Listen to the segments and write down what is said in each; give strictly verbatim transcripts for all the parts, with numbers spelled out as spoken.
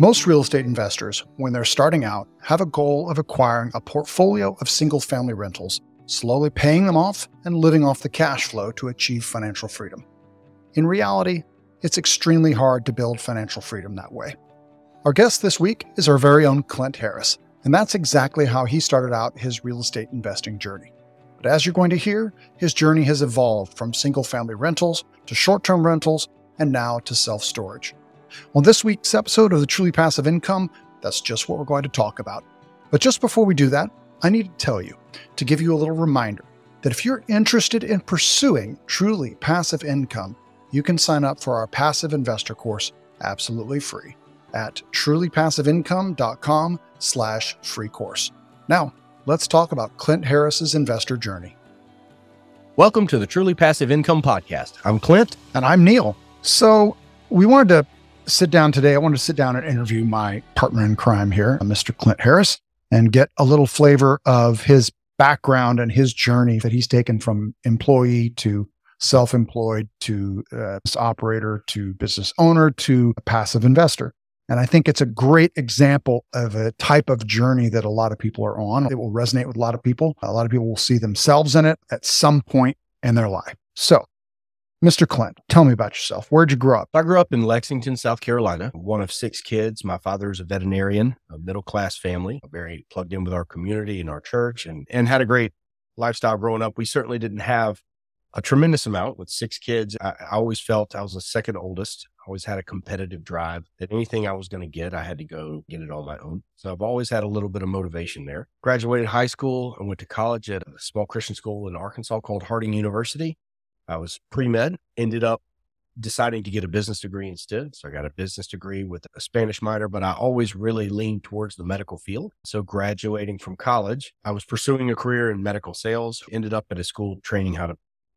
Most real estate investors, when they're starting out, have a goal of acquiring a portfolio of single-family rentals, slowly paying them off and living off the cash flow to achieve financial freedom. In reality, it's extremely hard to build financial freedom that way. Our guest this week is our very own Clint Harris, and that's exactly how he started out his real estate investing journey. But as you're going to hear, his journey has evolved from single-family rentals to short-term rentals and now to self-storage. On this week's episode of the Truly Passive Income, that's just what we're going to talk about. But just before we do that, I need to tell you, to give you a little reminder, that if you're interested in pursuing truly passive income, you can sign up for our Passive Investor course absolutely free at trulypassiveincome.com slash free course. Now, let's talk about Clint Harris's investor journey. Welcome to the Truly Passive Income Podcast. I'm Clint. And I'm Neil. So we wanted to sit down today. I wanted to sit down and interview my partner in crime here, Mister Clint Harris, and get a little flavor of his background and his journey that he's taken from employee to self-employed to uh, operator to business owner to a passive investor. And I think it's a great example of a type of journey that a lot of people are on. It will resonate with a lot of people. A lot of people will see themselves in it at some point in their life. So, Mister Clint, tell me about yourself. Where'd you grow up? I grew up in Lexington, South Carolina, one of six kids. My father's a veterinarian, a middle-class family, very plugged in with our community and our church, and, and had a great lifestyle growing up. We certainly didn't have a tremendous amount with six kids. I, I always felt I was the second oldest. I always had a competitive drive that anything I was going to get, I had to go get it on my own. So I've always had a little bit of motivation there. Graduated high school and went to college at a small Christian school in Arkansas called Harding University. I was pre-med, ended up deciding to get a business degree instead. So I got a business degree with a Spanish minor, but I always really leaned towards the medical field. So graduating from college, I was pursuing a career in medical sales, ended up at a school training how to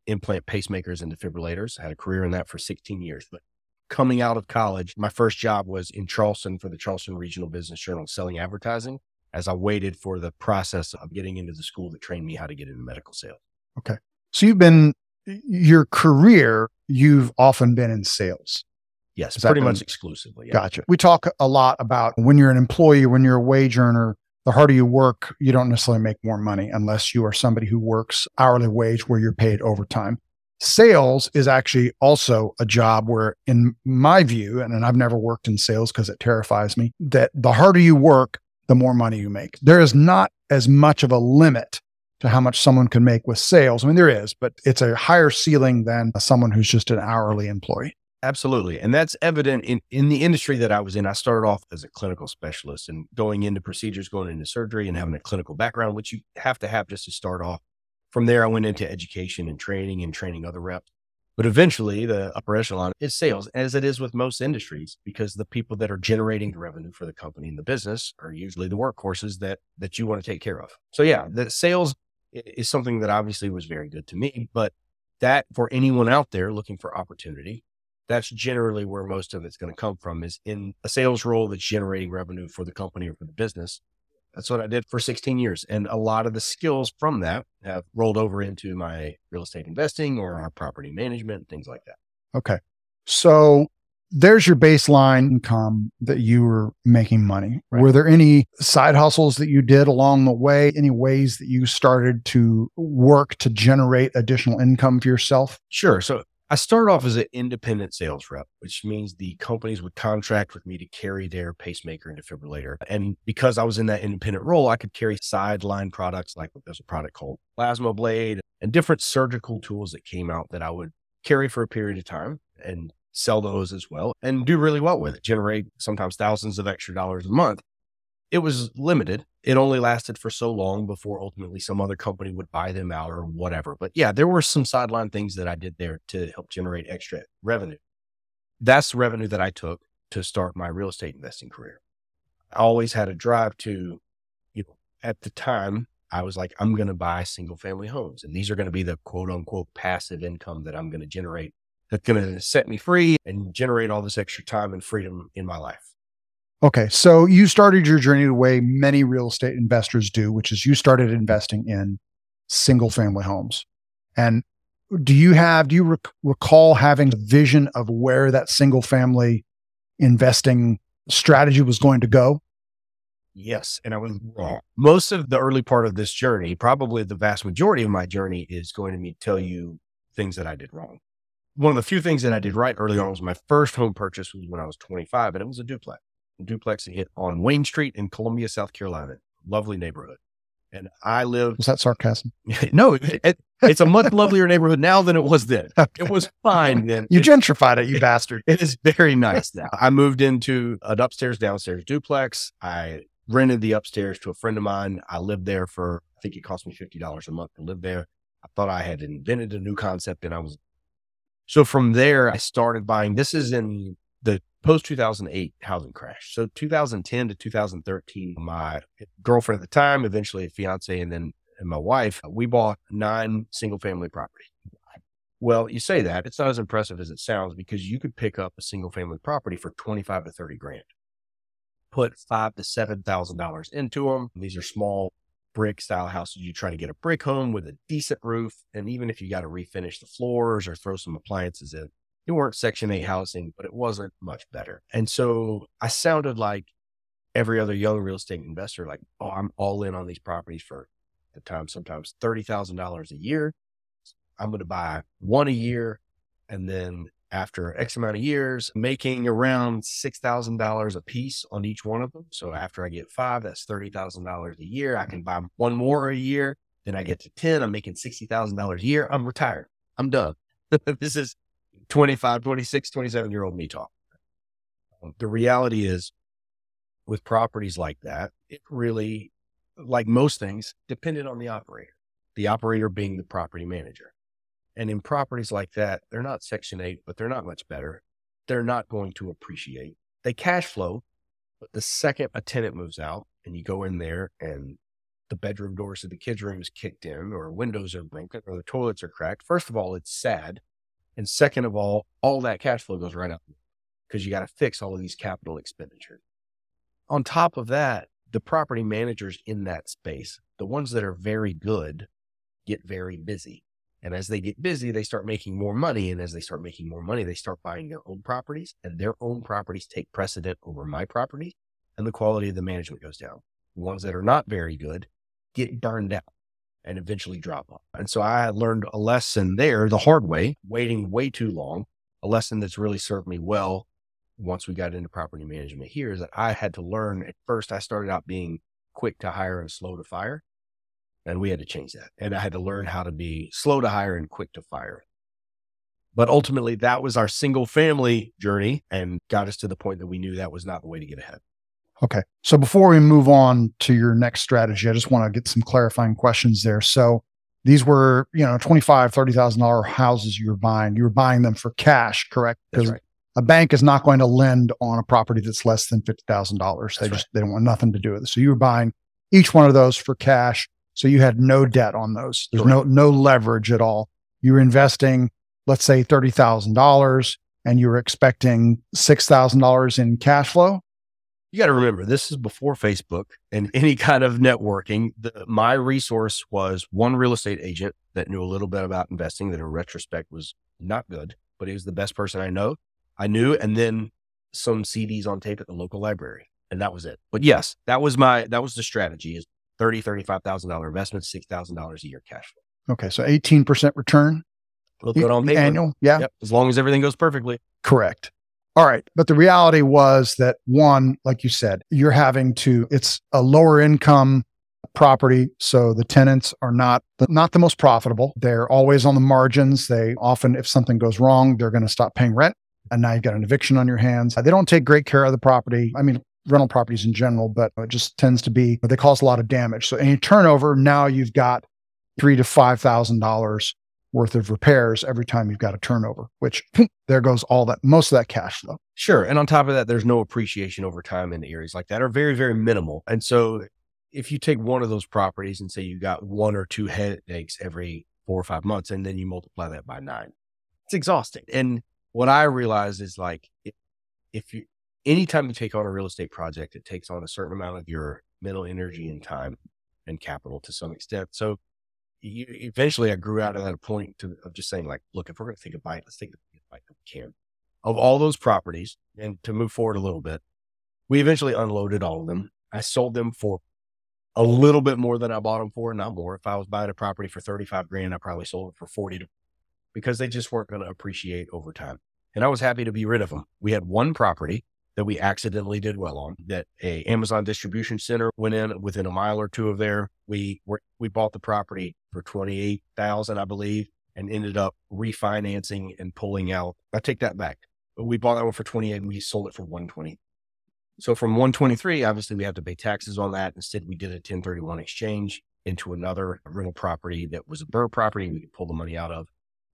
implant pacemakers and defibrillators. I had a career in that for sixteen years. But coming out of college, my first job was in Charleston for the Charleston Regional Business Journal selling advertising as I waited for the process of getting into the school that trained me how to get into medical sales. Okay. So you've been... Your career, you've often been in sales. Yes, Has pretty been, much exclusively. Yeah. Gotcha. We talk a lot about when you're an employee, when you're a wage earner, the harder you work, you don't necessarily make more money unless you are somebody who works hourly wage where you're paid overtime. Sales is actually also a job where, in my view, and, and I've never worked in sales because it terrifies me, that the harder you work, the more money you make. There is not as much of a limit to how much someone can make with sales. I mean, there is, but it's a higher ceiling than someone who's just an hourly employee. Absolutely. And that's evident in, in the industry that I was in. I started off as a clinical specialist and going into procedures, going into surgery and having a clinical background, which you have to have just to start off. From there, I went into education and training and training other reps. But eventually the upper echelon is sales, as it is with most industries, because the people that are generating the revenue for the company and the business are usually the workhorses that, that you want to take care of. So yeah, the sales is something that obviously was very good to me, but that for anyone out there looking for opportunity, that's generally where most of it's going to come from, is in a sales role that's generating revenue for the company or for the business. That's what I did for sixteen years. And a lot of the skills from that have rolled over into my real estate investing or our property management, things like that. Okay. So there's your baseline income that you were making money. Right. Were there any side hustles that you did along the way? Any ways that you started to work to generate additional income for yourself? Sure. So I started off as an independent sales rep, which means the companies would contract with me to carry their pacemaker and defibrillator. And because I was in that independent role, I could carry sideline products, like there's a product called Plasma Blade and different surgical tools that came out that I would carry for a period of time and sell those as well and do really well with it, generate sometimes thousands of extra dollars a month. It was limited. It only lasted for so long before ultimately some other company would buy them out or whatever. But yeah, there were some sideline things that I did there to help generate extra revenue. That's the revenue that I took to start my real estate investing career. I always had a drive to, you know, at the time I was like, I'm going to buy single family homes and these are going to be the quote unquote passive income that I'm going to generate. That's going to set me free and generate all this extra time and freedom in my life. Okay. So you started your journey the way many real estate investors do, which is you started investing in single family homes. And do you have, do you rec- recall having a vision of where that single family investing strategy was going to go? Yes, and I was wrong. Most of the early part of this journey, probably the vast majority of my journey, is going to me tell you things that I did wrong. One of the few things that I did right early on was my first home purchase was when I was twenty-five, and it was a duplex. A duplex hit on Wayne Street in Columbia, South Carolina. Lovely neighborhood. And I lived... Was that sarcasm? No, it, it, it's a much lovelier neighborhood now than it was then. Okay. It was fine then. You it, gentrified it, you it, bastard. It is very nice now. I moved into an upstairs, downstairs duplex. I rented the upstairs to a friend of mine. I lived there for, I think it cost me fifty dollars a month to live there. I thought I had invented a new concept, and I was... So from there, I started buying. This is in the post two thousand eight housing crash. So two thousand ten to two thousand thirteen, my girlfriend at the time, eventually a fiance, and then and my wife, we bought nine single family properties. Well, you say that, it's not as impressive as it sounds, because you could pick up a single family property for twenty-five to thirty grand, put five to seven thousand dollars into them. These are small brick style houses. You try to get a brick home with a decent roof. And even if you got to refinish the floors or throw some appliances in, it weren't Section eight housing, but it wasn't much better. And so I sounded like every other young real estate investor, like, oh, I'm all in on these properties for the time, sometimes thirty thousand dollars a year. I'm going to buy one a year. And then after X amount of years, making around six thousand dollars a piece on each one of them. So after I get five, that's thirty thousand dollars a year. I can buy one more a year. Then I get to ten, I'm making sixty thousand dollars a year. I'm retired. I'm done. This is twenty-five, twenty-six, twenty-seven year old me talk. The reality is, with properties like that, it really, like most things, depended on the operator, the operator being the property manager. And in properties like that, they're not Section eight, but they're not much better. They're not going to appreciate. They cash flow, but the second a tenant moves out and you go in there and the bedroom doors to the kids' room is kicked in, or windows are broken, or the toilets are cracked, first of all, it's sad. And second of all, all that cash flow goes right up, because you got to fix all of these capital expenditures. On top of that, the property managers in that space, the ones that are very good, get very busy. And as they get busy, they start making more money. And as they start making more money, they start buying their own properties, and their own properties take precedent over my property, and the quality of the management goes down. The ones that are not very good get burned out and eventually drop off. And so I learned a lesson there the hard way, waiting way too long, a lesson that's really served me well once we got into property management here, is that I had to learn. At first, I started out being quick to hire and slow to fire, and we had to change that. And I had to learn how to be slow to hire and quick to fire. But ultimately, that was our single family journey and got us to the point that we knew that was not the way to get ahead. Okay. So before we move on to your next strategy, I just want to get some clarifying questions there. So these were, you know, twenty-five thousand dollars, thirty thousand dollars houses you were buying. You were buying them for cash, correct? Because right. A bank is not going to lend on a property that's less than fifty thousand dollars. They that's just, right. They don't want nothing to do with it. So you were buying each one of those for cash. So you had no debt on those. There's correct. no, no leverage at all. You were investing, let's say thirty thousand dollars, and you were expecting six thousand dollars in cash flow. You got to remember, this is before Facebook and any kind of networking. The, my resource was one real estate agent that knew a little bit about investing that in retrospect was not good, but he was the best person I know. I knew, and then some C Ds on tape at the local library, and that was it. But yes, that was my, that was the strategy, is thirty thousand dollars, thirty-five thousand dollars investment, six thousand dollars a year cash flow. Okay. So eighteen percent return. Look good on paper. Annual. Yeah. Yep, as long as everything goes perfectly. Correct. All right. But the reality was that, one, like you said, you're having to, it's a lower income property. So the tenants are not the, not the most profitable. They're always on the margins. They often, if something goes wrong, they're going to stop paying rent. And now you've got an eviction on your hands. They don't take great care of the property. I mean, rental properties in general, but it just tends to be, they cause a lot of damage. So any turnover, now you've got three thousand to five thousand dollars worth of repairs every time you've got a turnover, which there goes all that, most of that cash flow. Sure. And on top of that, there's no appreciation over time in areas like that, or very, very minimal. And so if you take one of those properties and say you got one or two headaches every four or five months, and then you multiply that by nine, it's exhausting. And what I realized is, like, if you, anytime you take on a real estate project, it takes on a certain amount of your mental energy and time and capital to some extent. So You, eventually I grew out of that point to, of just saying, like, look, if we're going to take a bite, let's take a bite that we can. Of all those properties, and to move forward a little bit, We eventually unloaded all of them. I sold them for a little bit more than I bought them for, not more. If I was buying a property for thirty-five grand, I probably sold it for forty, because they just weren't going to appreciate over time. And I was happy to be rid of them. We had one property that we accidentally did well on, that a Amazon distribution center went in within a mile or two of there. We were, we bought the property for twenty-eight thousand, I believe, and ended up refinancing and pulling out. I take that back. But we bought that one for twenty-eight and we sold it for one twenty. So from one twenty-three, obviously we have to pay taxes on that. Instead, we did a ten thirty-one exchange into another rental property that was a Burr property we could pull the money out of.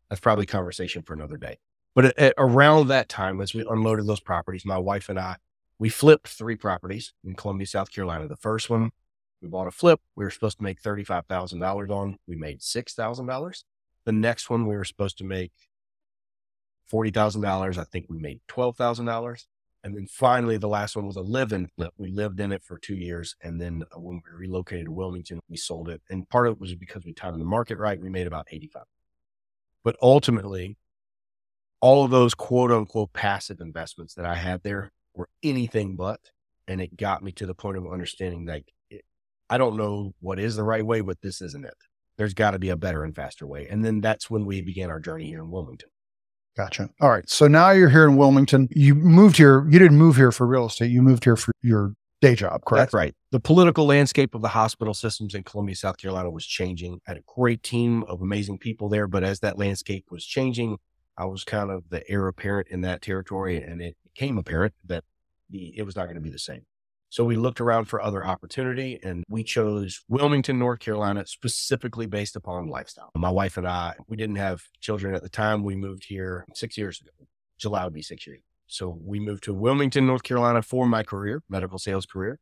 That's probably a conversation for another day. But at, at around that time, as we unloaded those properties, my wife and I, we flipped three properties in Columbia, South Carolina. The first one, we bought a flip. We were supposed to make thirty-five thousand dollars on. We made six thousand dollars. The next one, we were supposed to make forty thousand dollars. I think we made twelve thousand dollars. And then finally, the last one was a live-in flip. We lived in it for two years. And then when we relocated to Wilmington, we sold it. And part of it was because we timed the market right. We made about eighty-five. But ultimately, all of those quote unquote passive investments that I had there were anything but, and it got me to the point of understanding that it, I don't know what is the right way, but this isn't it. There's got to be a better and faster way. And then that's when we began our journey here in Wilmington. Gotcha. All right. So now you're here in Wilmington. You moved here. You didn't move here for real estate. You moved here for your day job, correct? That's right. The political landscape of the hospital systems in Columbia, South Carolina was changing. I had a great team of amazing people there, but as that landscape was changing, I was kind of the heir apparent in that territory, and it became apparent that the, it was not going to be the same. So we looked around for other opportunity, and we chose Wilmington, North Carolina, specifically based upon lifestyle. My wife and I, we didn't have children at the time. We moved here six years ago. July would be six years. So we moved to Wilmington, North Carolina for my career, medical sales career,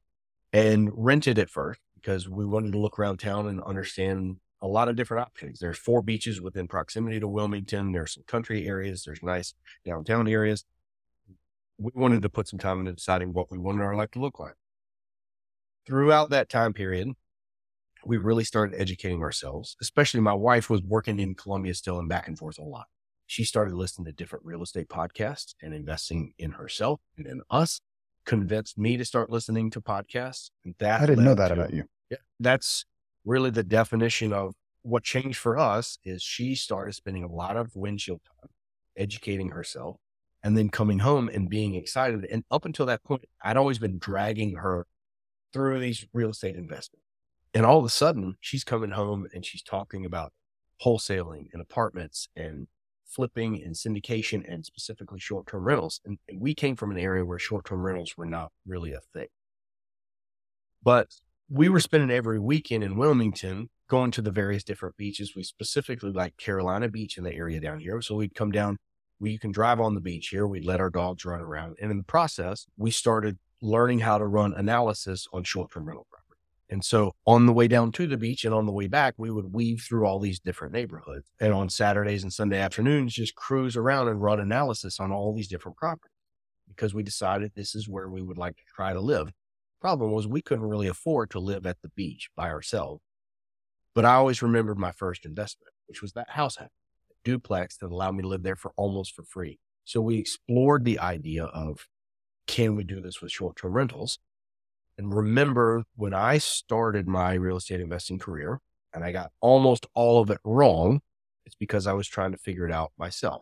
and rented at first because we wanted to look around town and understand a lot of different options. There's four beaches within proximity to Wilmington. There's some country areas. There's nice downtown areas. We wanted to put some time into deciding what we wanted our life to look like. Throughout that time period, we really started educating ourselves, especially my wife was working in Columbia still and back and forth a lot. She started listening to different real estate podcasts and investing in herself and in us, convinced me to start listening to podcasts. And that I didn't know that to, about you. Yeah, that's really the definition of what changed for us is she started spending a lot of windshield time educating herself and then coming home and being excited. And up until that point, I'd always been dragging her through these real estate investments. And all of a sudden, she's coming home and she's talking about wholesaling and apartments and flipping and syndication and specifically short-term rentals. And we came from an area where short-term rentals were not really a thing. But we were spending every weekend in Wilmington going to the various different beaches. We specifically like Carolina Beach in the area down here. So we'd come down, we can drive on the beach here. We'd let our dogs run around. And in the process, we started learning how to run analysis on short-term rental property. And so on the way down to the beach and on the way back, we would weave through all these different neighborhoods. And on Saturdays and Sunday afternoons, just cruise around and run analysis on all these different properties because we decided this is where we would like to try to live. Problem was we couldn't really afford to live at the beach by ourselves. But I always remembered my first investment, which was that house, a duplex that allowed me to live there for almost for free. So we explored the idea of, can we do this with short-term rentals? And remember when I started my real estate investing career and I got almost all of it wrong, it's because I was trying to figure it out myself.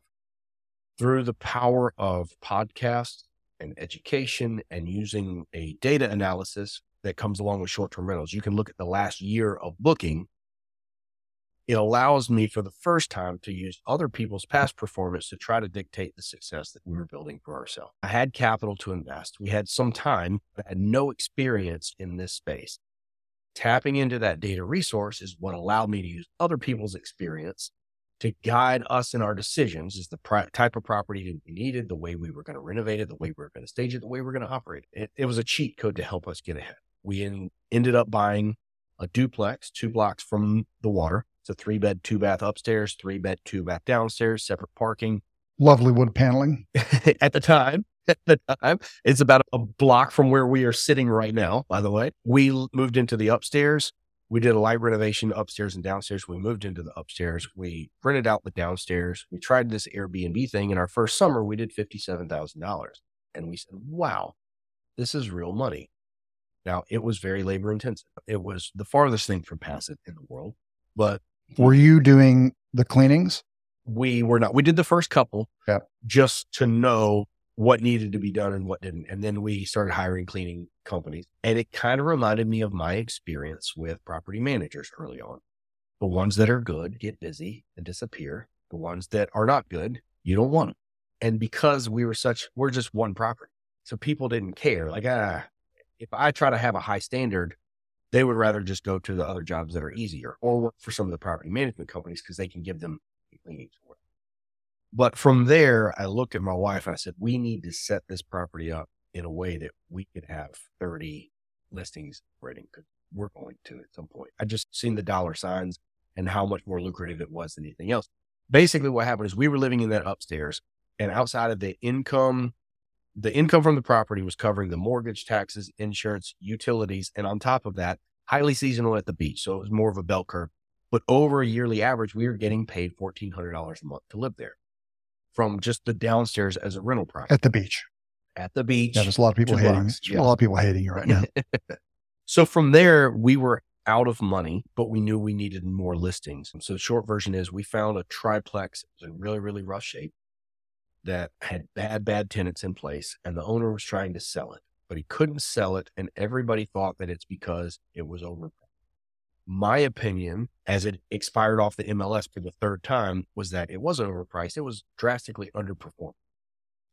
Through the power of podcasts and education and using a data analysis that comes along with short-term rentals, you can look at the last year of booking. It allows me for the first time to use other people's past performance to try to dictate the success that we were building for ourselves. I had capital to invest. We had some time, but I had no experience in this space. Tapping into that data resource is what allowed me to use other people's experience to guide us in our decisions is the pr- type of property that we needed, the way we were going to renovate it, the way we were going to stage it, the way we were going to operate it. It, it was a cheat code to help us get ahead. We in, ended up buying a duplex two blocks from the water. It's a three bed, two bath upstairs, three bed, two bath downstairs, separate parking. Lovely wood paneling. At the time, at the time, it's about a block from where we are sitting right now, by the way. We moved into the upstairs. We did a light renovation upstairs and downstairs. We moved into the upstairs. We rented out the downstairs. We tried this Airbnb thing. And our first summer, we did fifty-seven thousand dollars. And we said, wow, This is real money. Now, it was very labor intensive. It was the farthest thing from passive in the world. But were you doing the cleanings? We were not. We did the first couple yeah. just to know what needed to be done and what didn't. And then we started hiring cleaning companies. And it kind of reminded me of my experience with property managers early on. The ones that are good get busy and disappear. The ones that are not good, you don't want them. And because we were such, we're just one property. So people didn't care. Like, ah, if I try to have a high standard, they would rather just go to the other jobs that are easier or work for some of the property management companies because they can give them cleaning to work. But from there, I looked at my wife and I said, we need to set this property up in a way that we could have thirty listings rating because we're going to at some point. I just seen the dollar signs and how much more lucrative it was than anything else. Basically what happened is we were living in that upstairs, and outside of the income, the income from the property was covering the mortgage, taxes, insurance, utilities. And on top of that, highly seasonal at the beach. So it was more of a bell curve, but over a yearly average, we were getting paid fourteen hundred dollars a month to live there from just the downstairs as a rental property. At the beach. At the beach. Yeah, there's a lot of people hating. Yeah. A lot of people hating you right now. So from there, we were out of money, but we knew we needed more listings. And so the short version is we found a triplex. It was in really, really rough shape that had bad, bad tenants in place. And the owner was trying to sell it, but he couldn't sell it. And everybody thought that it's because it was overpriced. My opinion, as it expired off the M L S for the third time, was that it wasn't overpriced. It was drastically underperformed.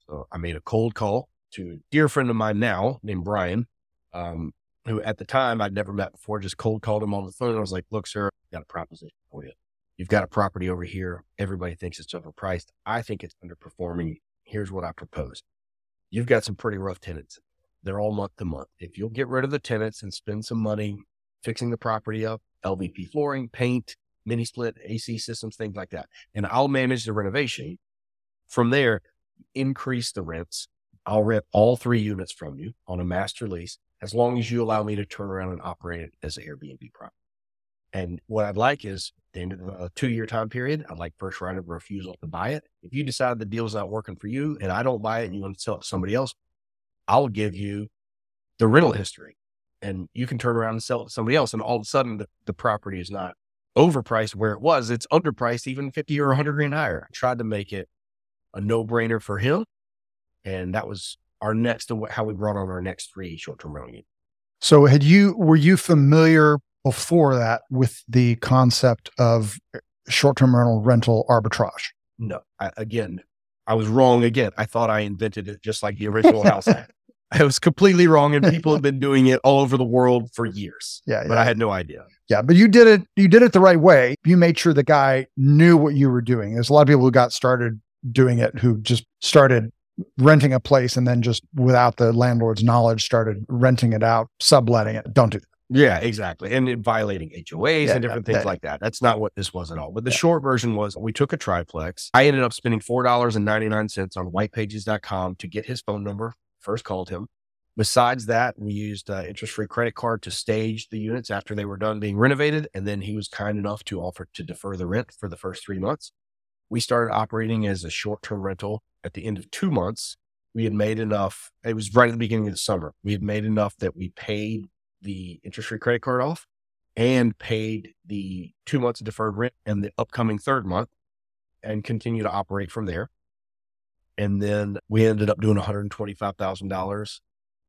So I made a cold call to a dear friend of mine now named Brian, um, who at the time I'd never met before, just cold called him on the phone. I was like, look, sir, I've got a proposition for you. You've got a property over here. Everybody thinks it's overpriced. I think it's underperforming. Here's what I propose. You've got some pretty rough tenants. They're all month to month. If you'll get rid of the tenants and spend some money fixing the property up, L V P flooring, paint, mini split, A C systems, things like that. And I'll manage the renovation. From there, increase the rents. I'll rent all three units from you on a master lease, as long as you allow me to turn around and operate it as an Airbnb property. And what I'd like is at the end of a two-year time period, I'd like first right of refusal to buy it. If you decide the deal's not working for you and I don't buy it and you want to sell it to somebody else, I'll give you the rental history and you can turn around and sell it to somebody else. And all of a sudden the, the property is not overpriced where it was. It's underpriced even fifty or a hundred grand higher. I tried to make it a no-brainer for him. And that was our next, how we brought on our next three short-term rental units. So had you, were you familiar before that with the concept of short-term rental rental arbitrage? No, I, again, I was wrong again. I thought I invented it just like the original house. I was completely wrong. And people have been doing it all over the world for years, yeah, yeah. But I had no idea. Yeah. But you did it, you did it the right way. You made sure the guy knew what you were doing. There's a lot of people who got started doing it, who just started renting a place and then just without the landlord's knowledge started renting it out, subletting it. Don't do that. Yeah, exactly. And it violating H O As yeah, and different that, things that, like that. That's not what this was at all. But the yeah. short version was we took a triplex. I ended up spending four dollars and ninety-nine cents on whitepages dot com to get his phone number. First called him. Besides that, we used an uh, interest-free credit card to stage the units after they were done being renovated. And then he was kind enough to offer to defer the rent for the first three months. We started operating as a short-term rental. At the end of two months, we had made enough. It was right at the beginning of the summer. We had made enough that we paid the interest-free credit card off and paid the two months of deferred rent and the upcoming third month and continue to operate from there. And then we ended up doing one hundred twenty-five thousand dollars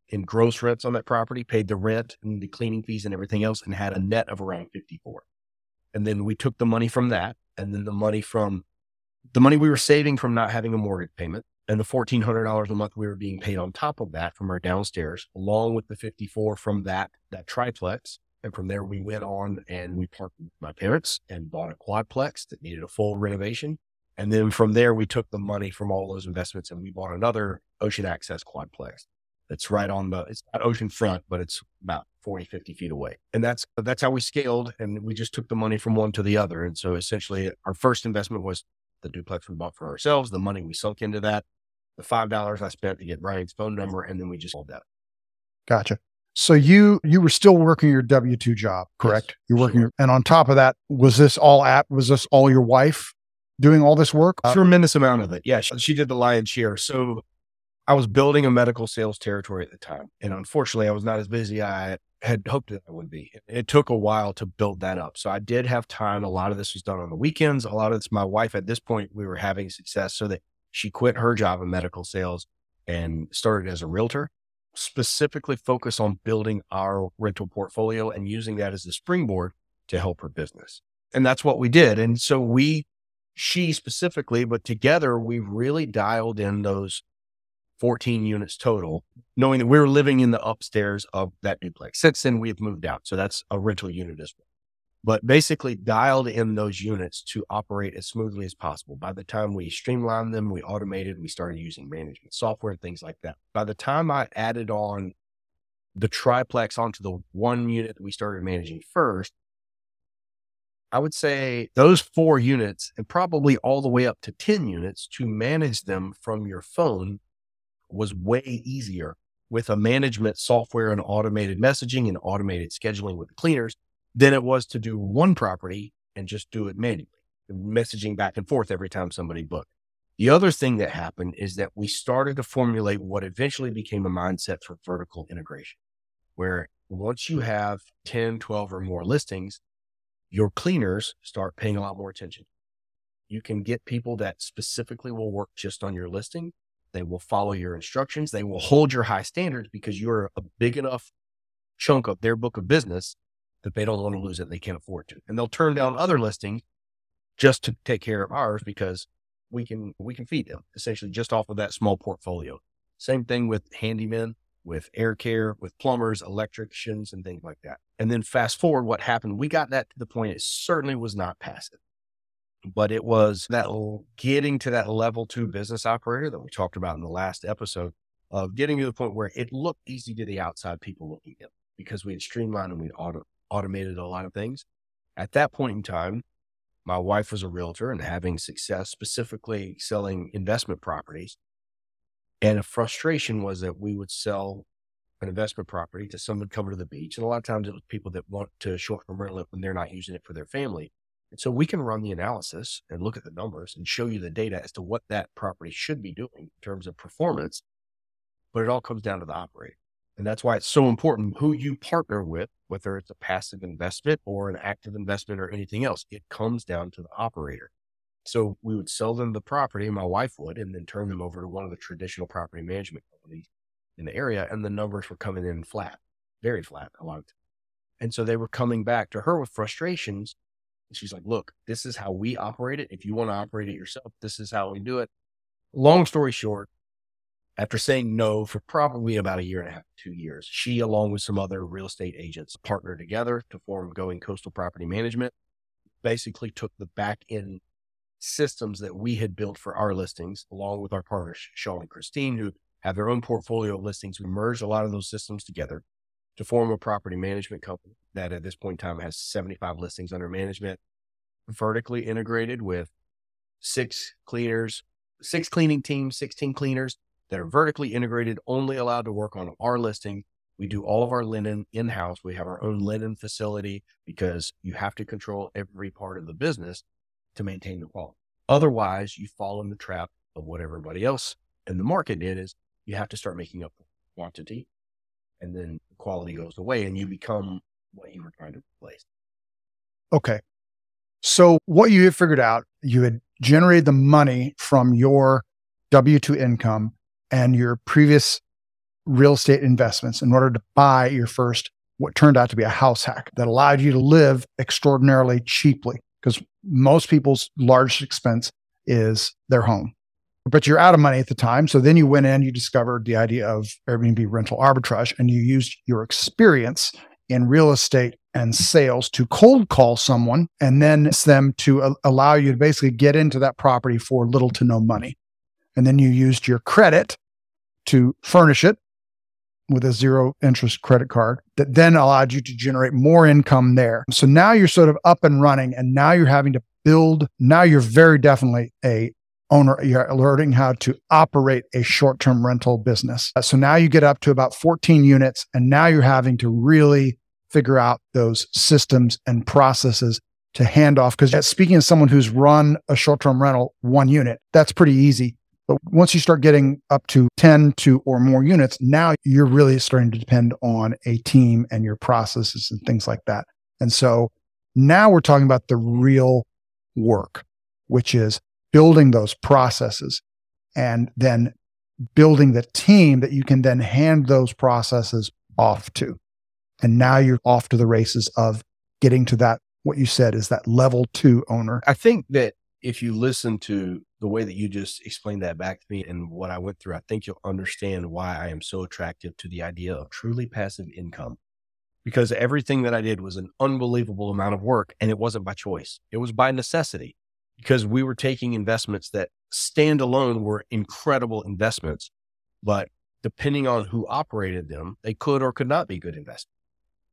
in gross rents on that property, paid the rent and the cleaning fees and everything else, and had a net of around fifty-four. And then we took the money from that. And then the money from the money we were saving from not having a mortgage payment and the fourteen hundred dollars a month we were being paid on top of that from our downstairs, along with the fifty-four from that, that triplex. And from there, we went on and we parked with my parents and bought a quadplex that needed a full renovation. And then from there, we took the money from all those investments and we bought another ocean access quadplex. That's right on the, it's not ocean front, but it's about forty, fifty feet away. And that's, that's how we scaled. And we just took the money from one to the other. And so essentially our first investment was the duplex we bought for ourselves, the money we sunk into that, the five dollars I spent to get Brian's phone number, and then we just sold that. Gotcha. So you you were still working your W two job, correct? Yes, You're working, sure. And on top of that, was this all app? Was this all your wife doing all this work? A tremendous amount of it. Yeah, she, she did the lion's share. So I was building a medical sales territory at the time. And unfortunately, I was not as busy as I had hoped that I would be. It took a while to build that up. So I did have time. A lot of this was done on the weekends. A lot of this, my wife at this point, we were having success so that she quit her job in medical sales and started as a realtor, specifically focused on building our rental portfolio and using that as the springboard to help her business. And that's what we did. And so we, she specifically, but together we really dialed in those fourteen units total, knowing that we were living in the upstairs of that duplex. Since then, we have moved out. So that's a rental unit as well. But basically dialed in those units to operate as smoothly as possible. By the time we streamlined them, we automated, we started using management software and things like that. By the time I added on the triplex onto the one unit that we started managing first, I would say those four units and probably all the way up to ten units, to manage them from your phone was way easier with a management software and automated messaging and automated scheduling with the cleaners than it was to do one property and just do it manually, messaging back and forth every time somebody booked. The other thing that happened is that we started to formulate what eventually became a mindset for vertical integration, where once you have ten, twelve or more listings, your cleaners start paying a lot more attention. You can get people that specifically will work just on your listing. They will follow your instructions. They will hold your high standards because you're a big enough chunk of their book of business that they don't want to lose it. They can't afford to. And they'll turn down other listings just to take care of ours because we can, we can feed them essentially just off of that small portfolio. Same thing with handymen, with air care, with plumbers, electricians, and things like that. And then fast forward, what happened? We got that to the point. It certainly was not passive, but it was that getting to that level two business operator that we talked about in the last episode, of getting to the point where it looked easy to the outside people looking in because we had streamlined and we'd auto, automated a lot of things. At that point in time, my wife was a realtor and having success specifically selling investment properties. And a frustration was that we would sell an investment property to someone coming to the beach. And a lot of times it was people that want to short-term rental it when they're not using it for their family. And so we can run the analysis and look at the numbers and show you the data as to what that property should be doing in terms of performance, but it all comes down to the operator. And that's why it's so important who you partner with, whether it's a passive investment or an active investment or anything else, it comes down to the operator. So we would sell them the property, my wife would, and then turn them over to one of the traditional property management companies in the area. And the numbers were coming in flat, very flat a lot of times. And so they were coming back to her with frustrations. And she's like, look, this is how we operate it. If you want to operate it yourself, this is how we do it. Long story short, after saying no for probably about a year and a half, two years, she, along with some other real estate agents, partnered together to form Going Coastal Property Management, basically took the back end systems that we had built for our listings, along with our partners, Sean and Christine, who have their own portfolio of listings. We merged a lot of those systems together to form a property management company that at this point in time has seventy-five listings under management, vertically integrated with six cleaners, six cleaning teams, sixteen cleaners that are vertically integrated, only allowed to work on our listing. We do all of our linen in-house. We have our own linen facility because you have to control every part of the business to maintain the quality. Otherwise, you fall in the trap of what everybody else in the market did is you have to start making up quantity. And then quality goes away and you become what you were trying to replace. Okay. So what you had figured out, you had generated the money from your W two income and your previous real estate investments in order to buy your first, what turned out to be a house hack that allowed you to live extraordinarily cheaply because most people's largest expense is their home. But you're out of money at the time. So then you went in, you discovered the idea of Airbnb rental arbitrage, and you used your experience in real estate and sales to cold call someone and then ask them to a- allow you to basically get into that property for little to no money. And then you used your credit to furnish it with a zero interest credit card that then allowed you to generate more income there. So now you're sort of up and running and now you're having to build. Now you're very definitely a owner, you're learning how to operate a short-term rental business. So now you get up to about fourteen units, and now you're having to really figure out those systems and processes to hand off. Because speaking as someone who's run a short-term rental, one unit, that's pretty easy. But once you start getting up to ten to or more units, now you're really starting to depend on a team and your processes and things like that. And so now we're talking about the real work, which is building those processes and then building the team that you can then hand those processes off to. And now you're off to the races of getting to that, what you said is that level two owner. I think that if you listen to the way that you just explained that back to me and what I went through, I think you'll understand why I am so attractive to the idea of truly passive income. Because everything that I did was an unbelievable amount of work, and it wasn't by choice. It was by necessity, because we were taking investments that standalone were incredible investments, but depending on who operated them, they could or could not be good investments.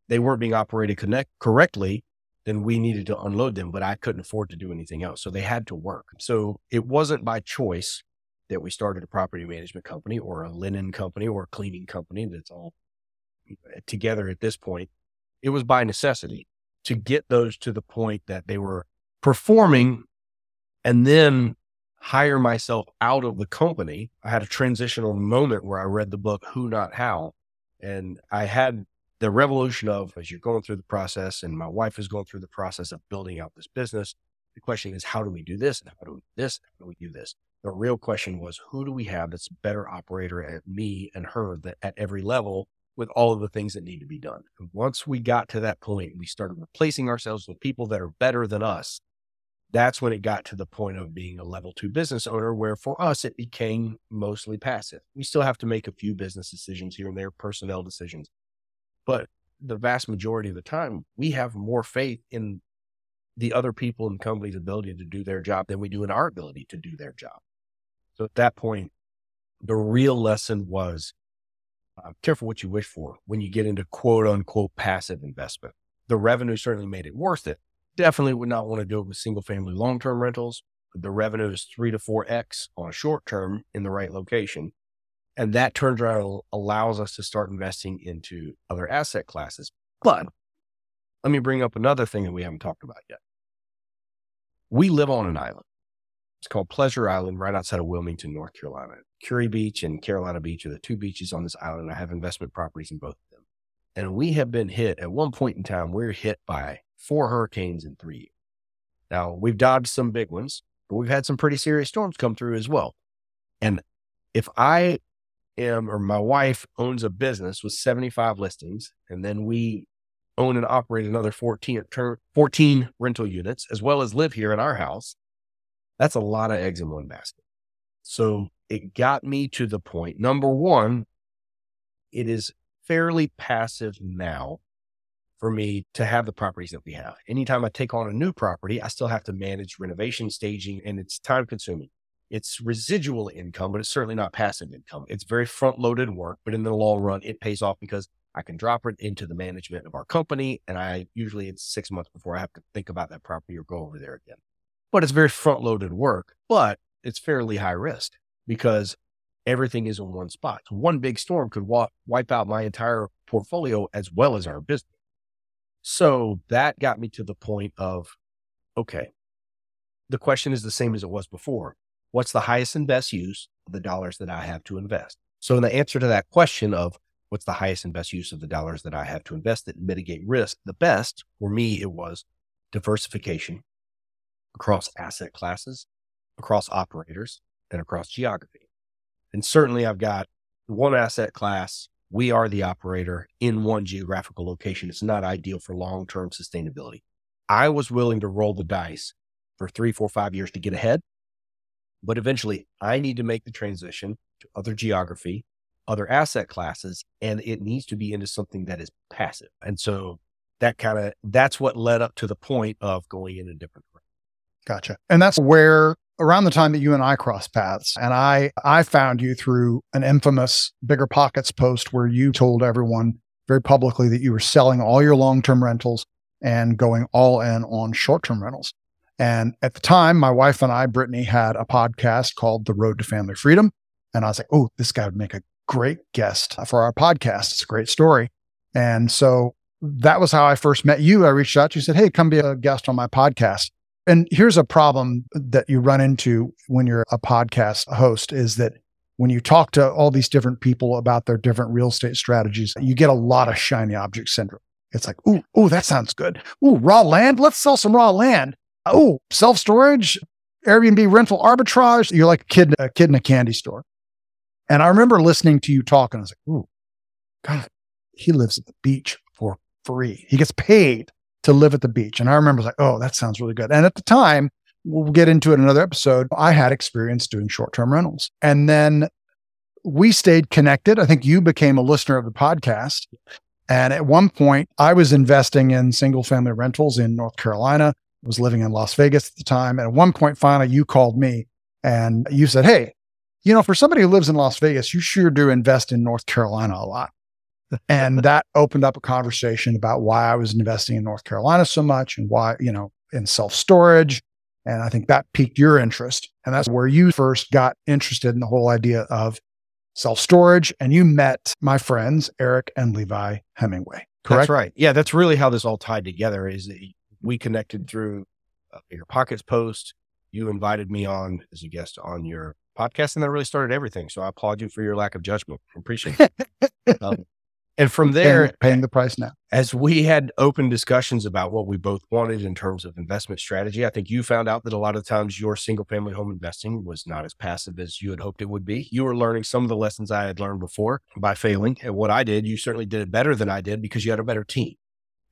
They weren't being operated connect- correctly, then we needed to unload them, but I couldn't afford to do anything else. So they had to work. So it wasn't by choice that we started a property management company or a linen company or a cleaning company that's all together at this point. It was by necessity to get those to the point that they were performing and then hire myself out of the company. I had a transitional moment where I read the book, Who Not How, and I had the revolution of, as you're going through the process and my wife is going through the process of building out this business, the question is, how do we do this? And how do we do this? And how do we do this? The real question was, who do we have that's a better operator at me and her that at every level with all of the things that need to be done? And once we got to that point, we started replacing ourselves with people that are better than us. That's when it got to the point of being a level two business owner, where for us, it became mostly passive. We still have to make a few business decisions here and there, personnel decisions. But the vast majority of the time, we have more faith in the other people and company's ability to do their job than we do in our ability to do their job. So at that point, the real lesson was, uh, careful what you wish for when you get into quote unquote passive investment. The revenue certainly made it worth it. Definitely would not want to do it with single family long-term rentals. The revenue is three to four X on a short term in the right location. And that turns around allows us to start investing into other asset classes. But let me bring up another thing that we haven't talked about yet. We live on an island. It's called Pleasure Island, right outside of Wilmington, North Carolina. Kure Beach and Carolina Beach are the two beaches on this island. I have investment properties in both of them. And we have been hit at one point in time. We're hit by four hurricanes in three years. Now, we've dodged some big ones, but we've had some pretty serious storms come through as well. And if I... Am, or my wife owns a business with seventy-five listings, and then we own and operate another fourteen, fourteen rental units, as well as live here in our house. That's a lot of eggs in one basket. So it got me to the point. Number one, it is fairly passive now for me to have the properties that we have. Anytime I take on a new property, I still have to manage renovation, staging, and it's time consuming. It's residual income, but it's certainly not passive income. It's very front-loaded work, but in the long run, it pays off because I can drop it into the management of our company, and I usually it's six months before I have to think about that property or go over there again. But it's very front-loaded work, but it's fairly high risk because everything is in one spot. One big storm could wa- wipe out my entire portfolio as well as our business. So that got me to the point of, okay, the question is the same as it was before. What's the highest and best use of the dollars that I have to invest? So in the answer to that question of what's the highest and best use of the dollars that I have to invest that mitigate risk, the best for me, it was diversification across asset classes, across operators, and across geography. And certainly I've got one asset class. We are the operator in one geographical location. It's not ideal for long-term sustainability. I was willing to roll the dice for three, four, five years to get ahead. But eventually I need to make the transition to other geography, other asset classes, and it needs to be into something that is passive. And so that kind of, that's what led up to the point of going in a different direction. Gotcha. And that's where around the time that you and I crossed paths, and I, I found you through an infamous BiggerPockets post where you told everyone very publicly that you were selling all your long-term rentals and going all in on short-term rentals. And at the time, my wife and I, Brittany, had a podcast called The Road to Family Freedom. And I was like, oh, this guy would make a great guest for our podcast. It's a great story. And so that was how I first met you. I reached out to you and said, hey, come be a guest on my podcast. And here's a problem that you run into when you're a podcast host is that when you talk to all these different people about their different real estate strategies, you get a lot of shiny object syndrome. It's like, ooh, ooh, that sounds good. Ooh, raw land. Let's sell some raw land. Oh, self-storage, Airbnb rental arbitrage. You're like a kid, a kid in a candy store. And I remember listening to you talk and I was like, ooh, God, he lives at the beach for free. He gets paid to live at the beach. And I remember I was like, oh, that sounds really good. And at the time, we'll get into it in another episode, I had experience doing short-term rentals. And then we stayed connected. I think you became a listener of the podcast. And at one point, I was investing in single-family rentals in North Carolina. I was living in Las Vegas at the time. And at one point, finally, you called me and you said, hey, you know, for somebody who lives in Las Vegas, you sure do invest in North Carolina a lot. And that opened up a conversation about why I was investing in North Carolina so much and why, you know, in self-storage. And I think that piqued your interest. And that's where you first got interested in the whole idea of self-storage. And you met my friends, Eric and Levi Hemingway, correct? That's right. Yeah, that's really how this all tied together is that we connected through uh, your Pockets post. You invited me on as a guest on your podcast, and that really started everything. So I applaud you for your lack of judgment. I appreciate it. um, And from there, paying, paying the price now. As we had open discussions about what we both wanted in terms of investment strategy, I think you found out that a lot of times your single family home investing was not as passive as you had hoped it would be. You were learning some of the lessons I had learned before by failing at what I did. You certainly did it better than I did because you had a better team.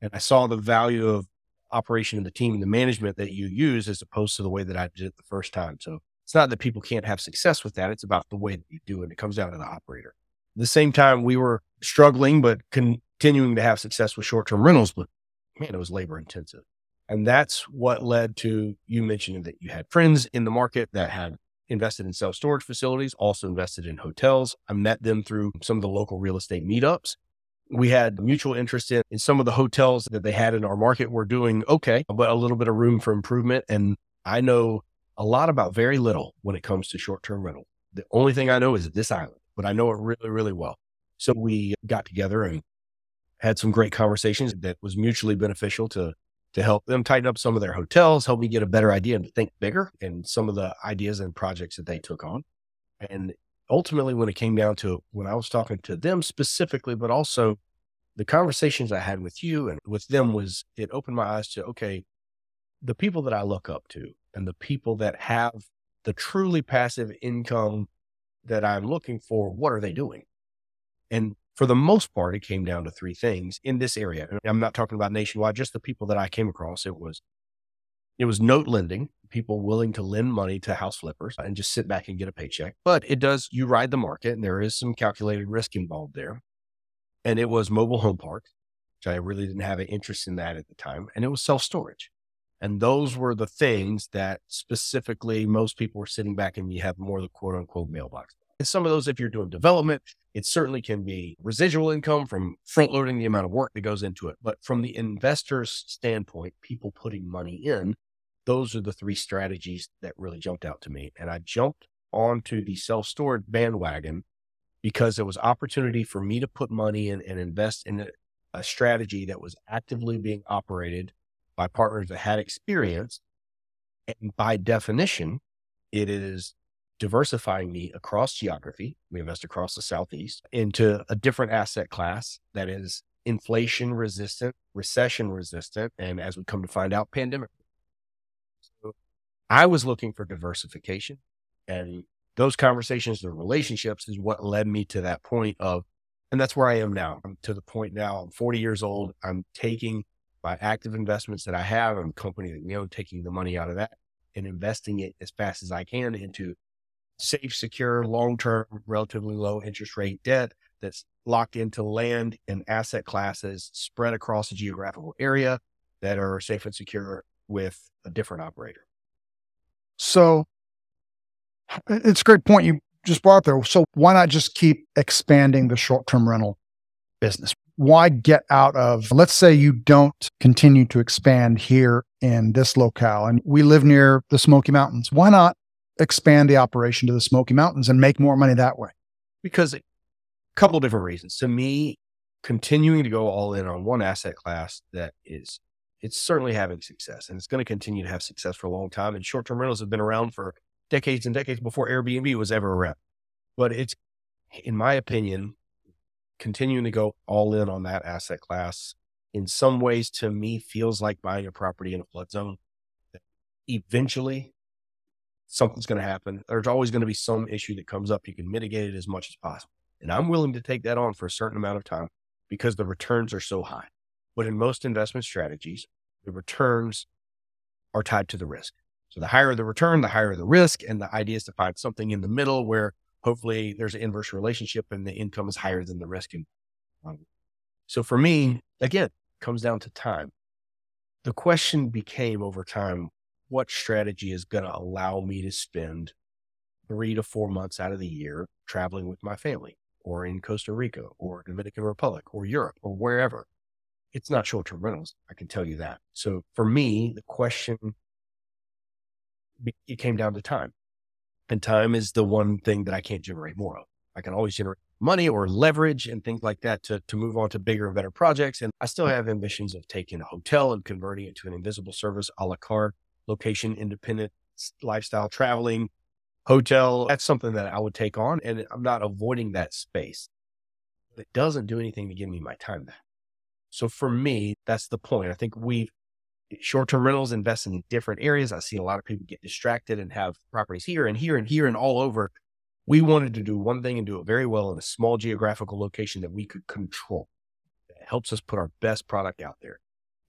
And I saw the value of operation of the team and the management that you use as opposed to the way that I did it the first time. So it's not that people can't have success with that. It's about the way that you do it. It comes down to the operator. At the same time, we were struggling, but continuing to have success with short-term rentals, but man, it was labor intensive. And that's what led to you mentioning that you had friends in the market that had invested in self-storage facilities, also invested in hotels. I met them through some of the local real estate meetups. We had mutual interest in, in some of the hotels that they had in our market were doing okay, but a little bit of room for improvement. And I know a lot about very little when it comes to short-term rental. The only thing I know is this island, but I know it really, really well. So we got together and had some great conversations that was mutually beneficial to to help them tighten up some of their hotels, help me get a better idea and think bigger and some of the ideas and projects that they took on. And ultimately, when it came down to when I was talking to them specifically, but also the conversations I had with you and with them was it opened my eyes to, okay, the people that I look up to and the people that have the truly passive income that I'm looking for, what are they doing? And for the most part, it came down to three things in this area. I'm not talking about nationwide, just the people that I came across. It was it was note lending, people willing to lend money to house flippers and just sit back and get a paycheck. But it does, you ride the market and there is some calculated risk involved there. And it was mobile home park, which I really didn't have an interest in that at the time. And it was self-storage. And those were the things that specifically most people were sitting back and you have more of the quote unquote mailbox. And some of those, if you're doing development, it certainly can be residual income from front loading the amount of work that goes into it. But from the investor's standpoint, people putting money in, those are the three strategies that really jumped out to me. And I jumped onto the self-storage bandwagon because there was opportunity for me to put money in and invest in a, a strategy that was actively being operated by partners that had experience. And by definition, it is diversifying me across geography. We invest across the Southeast into a different asset class that is inflation resistant, recession resistant, and as we come to find out, pandemic. So I was looking for diversification, and those conversations, the relationships is what led me to that point of, and that's where I am now. I'm to the point now, I'm forty years old. I'm taking my active investments that I have and company that we own, taking the money out of that and investing it as fast as I can into safe, secure, long-term, relatively low interest rate debt that's locked into land and asset classes spread across a geographical area that are safe and secure with a different operator. So it's a great point you just brought up there. So why not just keep expanding the short-term rental business? Why get out of, let's say you don't continue to expand here in this locale and we live near the Smoky Mountains. Why not expand the operation to the Smoky Mountains and make more money that way? Because a couple of different reasons. To me, continuing to go all in on one asset class that is it's certainly having success, and it's going to continue to have success for a long time. And short-term rentals have been around for decades and decades before Airbnb was ever around. But it's, in my opinion, continuing to go all in on that asset class in some ways to me feels like buying a property in a flood zone. Eventually, something's going to happen. There's always going to be some issue that comes up. You can mitigate it as much as possible. And I'm willing to take that on for a certain amount of time because the returns are so high. But in most investment strategies, the returns are tied to the risk. So the higher the return, the higher the risk. And the idea is to find something in the middle where hopefully there's an inverse relationship and the income is higher than the risk. So for me, again, it comes down to time. The question became over time, what strategy is going to allow me to spend three to four months out of the year traveling with my family or in Costa Rica or Dominican Republic or Europe or wherever? It's not short-term rentals. I can tell you that. So for me, the question, it came down to time. And time is the one thing that I can't generate more of. I can always generate money or leverage and things like that to, to move on to bigger and better projects. And I still have ambitions of taking a hotel and converting it to an invisible service, a la carte, location independent lifestyle, traveling, hotel. That's something that I would take on. And I'm not avoiding that space. But it doesn't do anything to give me my time back. So for me, that's the point. I think we short-term rentals invest in different areas. I see a lot of people get distracted and have properties here and here and here and all over. We wanted to do one thing and do it very well in a small geographical location that we could control. It helps us put our best product out there.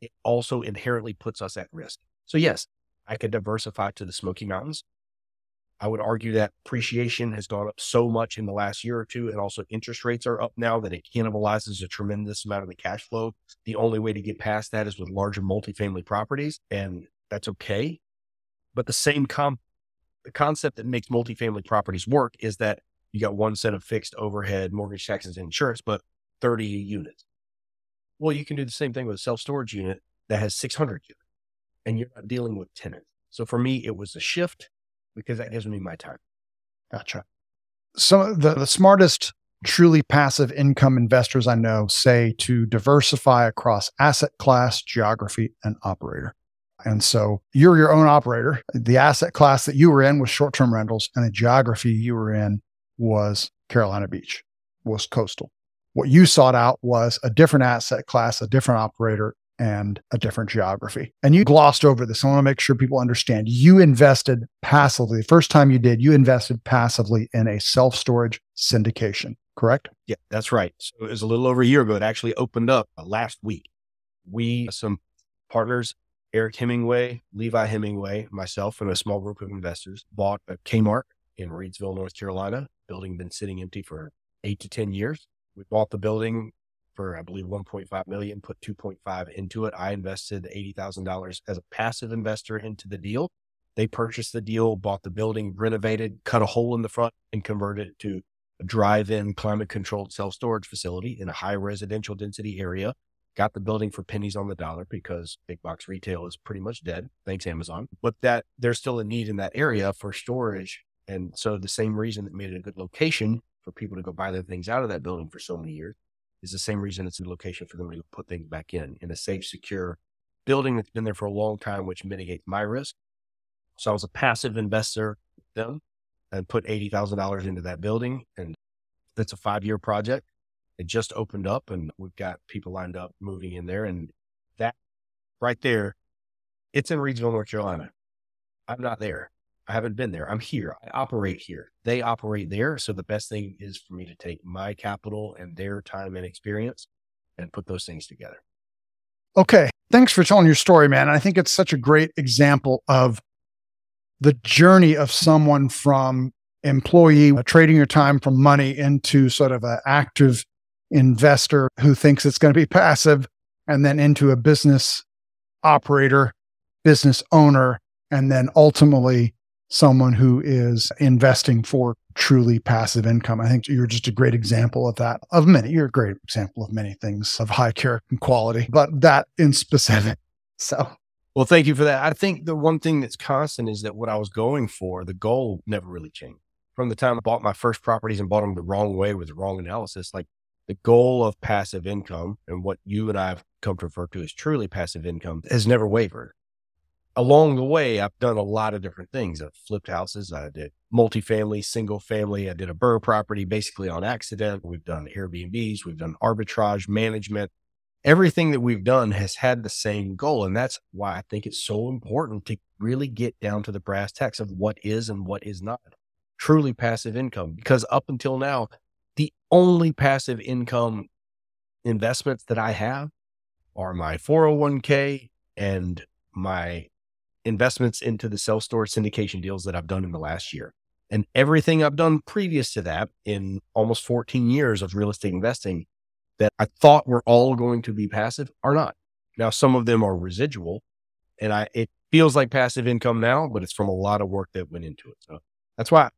It also inherently puts us at risk. So yes, I could diversify to the Smoky Mountains. I would argue that appreciation has gone up so much in the last year or two, and also interest rates are up now that it cannibalizes a tremendous amount of the cash flow. The only way to get past that is with larger multifamily properties, and that's okay. But the same com- the concept that makes multifamily properties work is that you got one set of fixed overhead, mortgage, taxes, and insurance, but thirty units. Well, you can do the same thing with a self-storage unit that has six hundred units, and you're not dealing with tenants. So for me, it was a shift, because that gives me my time. Gotcha. Some of the, the smartest, truly passive income investors I know say to diversify across asset class, geography, and operator. And so you're your own operator. The asset class that you were in was short-term rentals, and the geography you were in was Carolina Beach, was coastal. What you sought out was a different asset class, a different operator, and a different geography. And you glossed over this. I want to make sure people understand. You invested passively. The first time you did, you invested passively in a self-storage syndication, correct? Yeah, that's right. So it was a little over a year ago. It actually opened up last week. We, some partners, Eric Hemingway, Levi Hemingway, myself, and a small group of investors bought a Kmart in Reedsville, North Carolina. Building been sitting empty for eight to ten years. We bought the building for, I believe, one point five million dollars, put two point five into it. I invested eighty thousand dollars as a passive investor into the deal. They purchased the deal, bought the building, renovated, cut a hole in the front, and converted it to a drive-in climate-controlled self-storage facility in a high residential density area. Got the building for pennies on the dollar because big box retail is pretty much dead. Thanks, Amazon. But that there's still a need in that area for storage. And so the same reason that made it a good location for people to go buy their things out of that building for so many years is the same reason it's a location for them to put things back in, in a safe, secure building that's been there for a long time, which mitigates my risk. So I was a passive investor with them and put eighty thousand dollars into that building. And that's a five-year project. It just opened up and we've got people lined up moving in there. And that right there, it's in Reedsville, North Carolina. I'm not there. I haven't been there. I'm here. I operate here. They operate there. So the best thing is for me to take my capital and their time and experience and put those things together. Okay. Thanks for telling your story, man. I think it's such a great example of the journey of someone from employee, trading your time for money, into sort of an active investor who thinks it's going to be passive, and then into a business operator, business owner, and then ultimately someone who is investing for truly passive income. I think you're just a great example of that, of many. You're a great example of many things of high character and quality, but that in specific. So, well, thank you for that. I think the one thing that's constant is that what I was going for, the goal never really changed. From the time I bought my first properties and bought them the wrong way with the wrong analysis, like the goal of passive income and what you and I have come to refer to as Truly Passive Income, has never wavered. Along the way, I've done a lot of different things. I've flipped houses. I did multifamily, single family. I did a burr property basically on accident. We've done Airbnbs. We've done arbitrage management. Everything that we've done has had the same goal. And that's why I think it's so important to really get down to the brass tacks of what is and what is not truly passive income. Because up until now, the only passive income investments that I have are my four oh one k and my investments into the self-storage syndication deals that I've done in the last year. And everything I've done previous to that in almost fourteen years of real estate investing that I thought were all going to be passive are not. Now, some of them are residual, and I it feels like passive income now, but it's from a lot of work that went into it. So that's why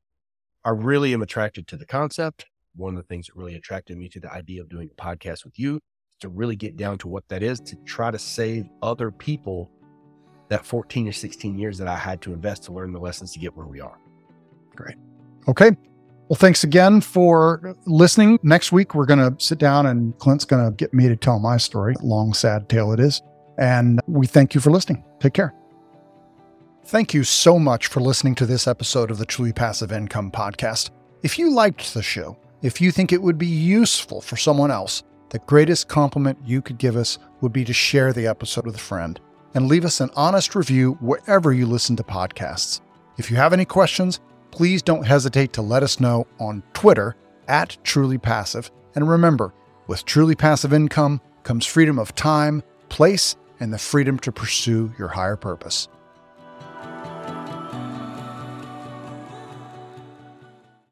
I really am attracted to the concept. One of the things that really attracted me to the idea of doing a podcast with you is to really get down to what that is, to try to save other people that fourteen or sixteen years that I had to invest to learn the lessons to get where we are. Great. Okay. Well, thanks again for listening. Next week, we're going to sit down and Clint's going to get me to tell my story. Long, sad tale it is. And we thank you for listening. Take care. Thank you so much for listening to this episode of the Truly Passive Income Podcast. If you liked the show, if you think it would be useful for someone else, the greatest compliment you could give us would be to share the episode with a friend and leave us an honest review wherever you listen to podcasts. If you have any questions, please don't hesitate to let us know on Twitter at Truly Passive. And remember, with Truly Passive Income comes freedom of time, place, and the freedom to pursue your higher purpose.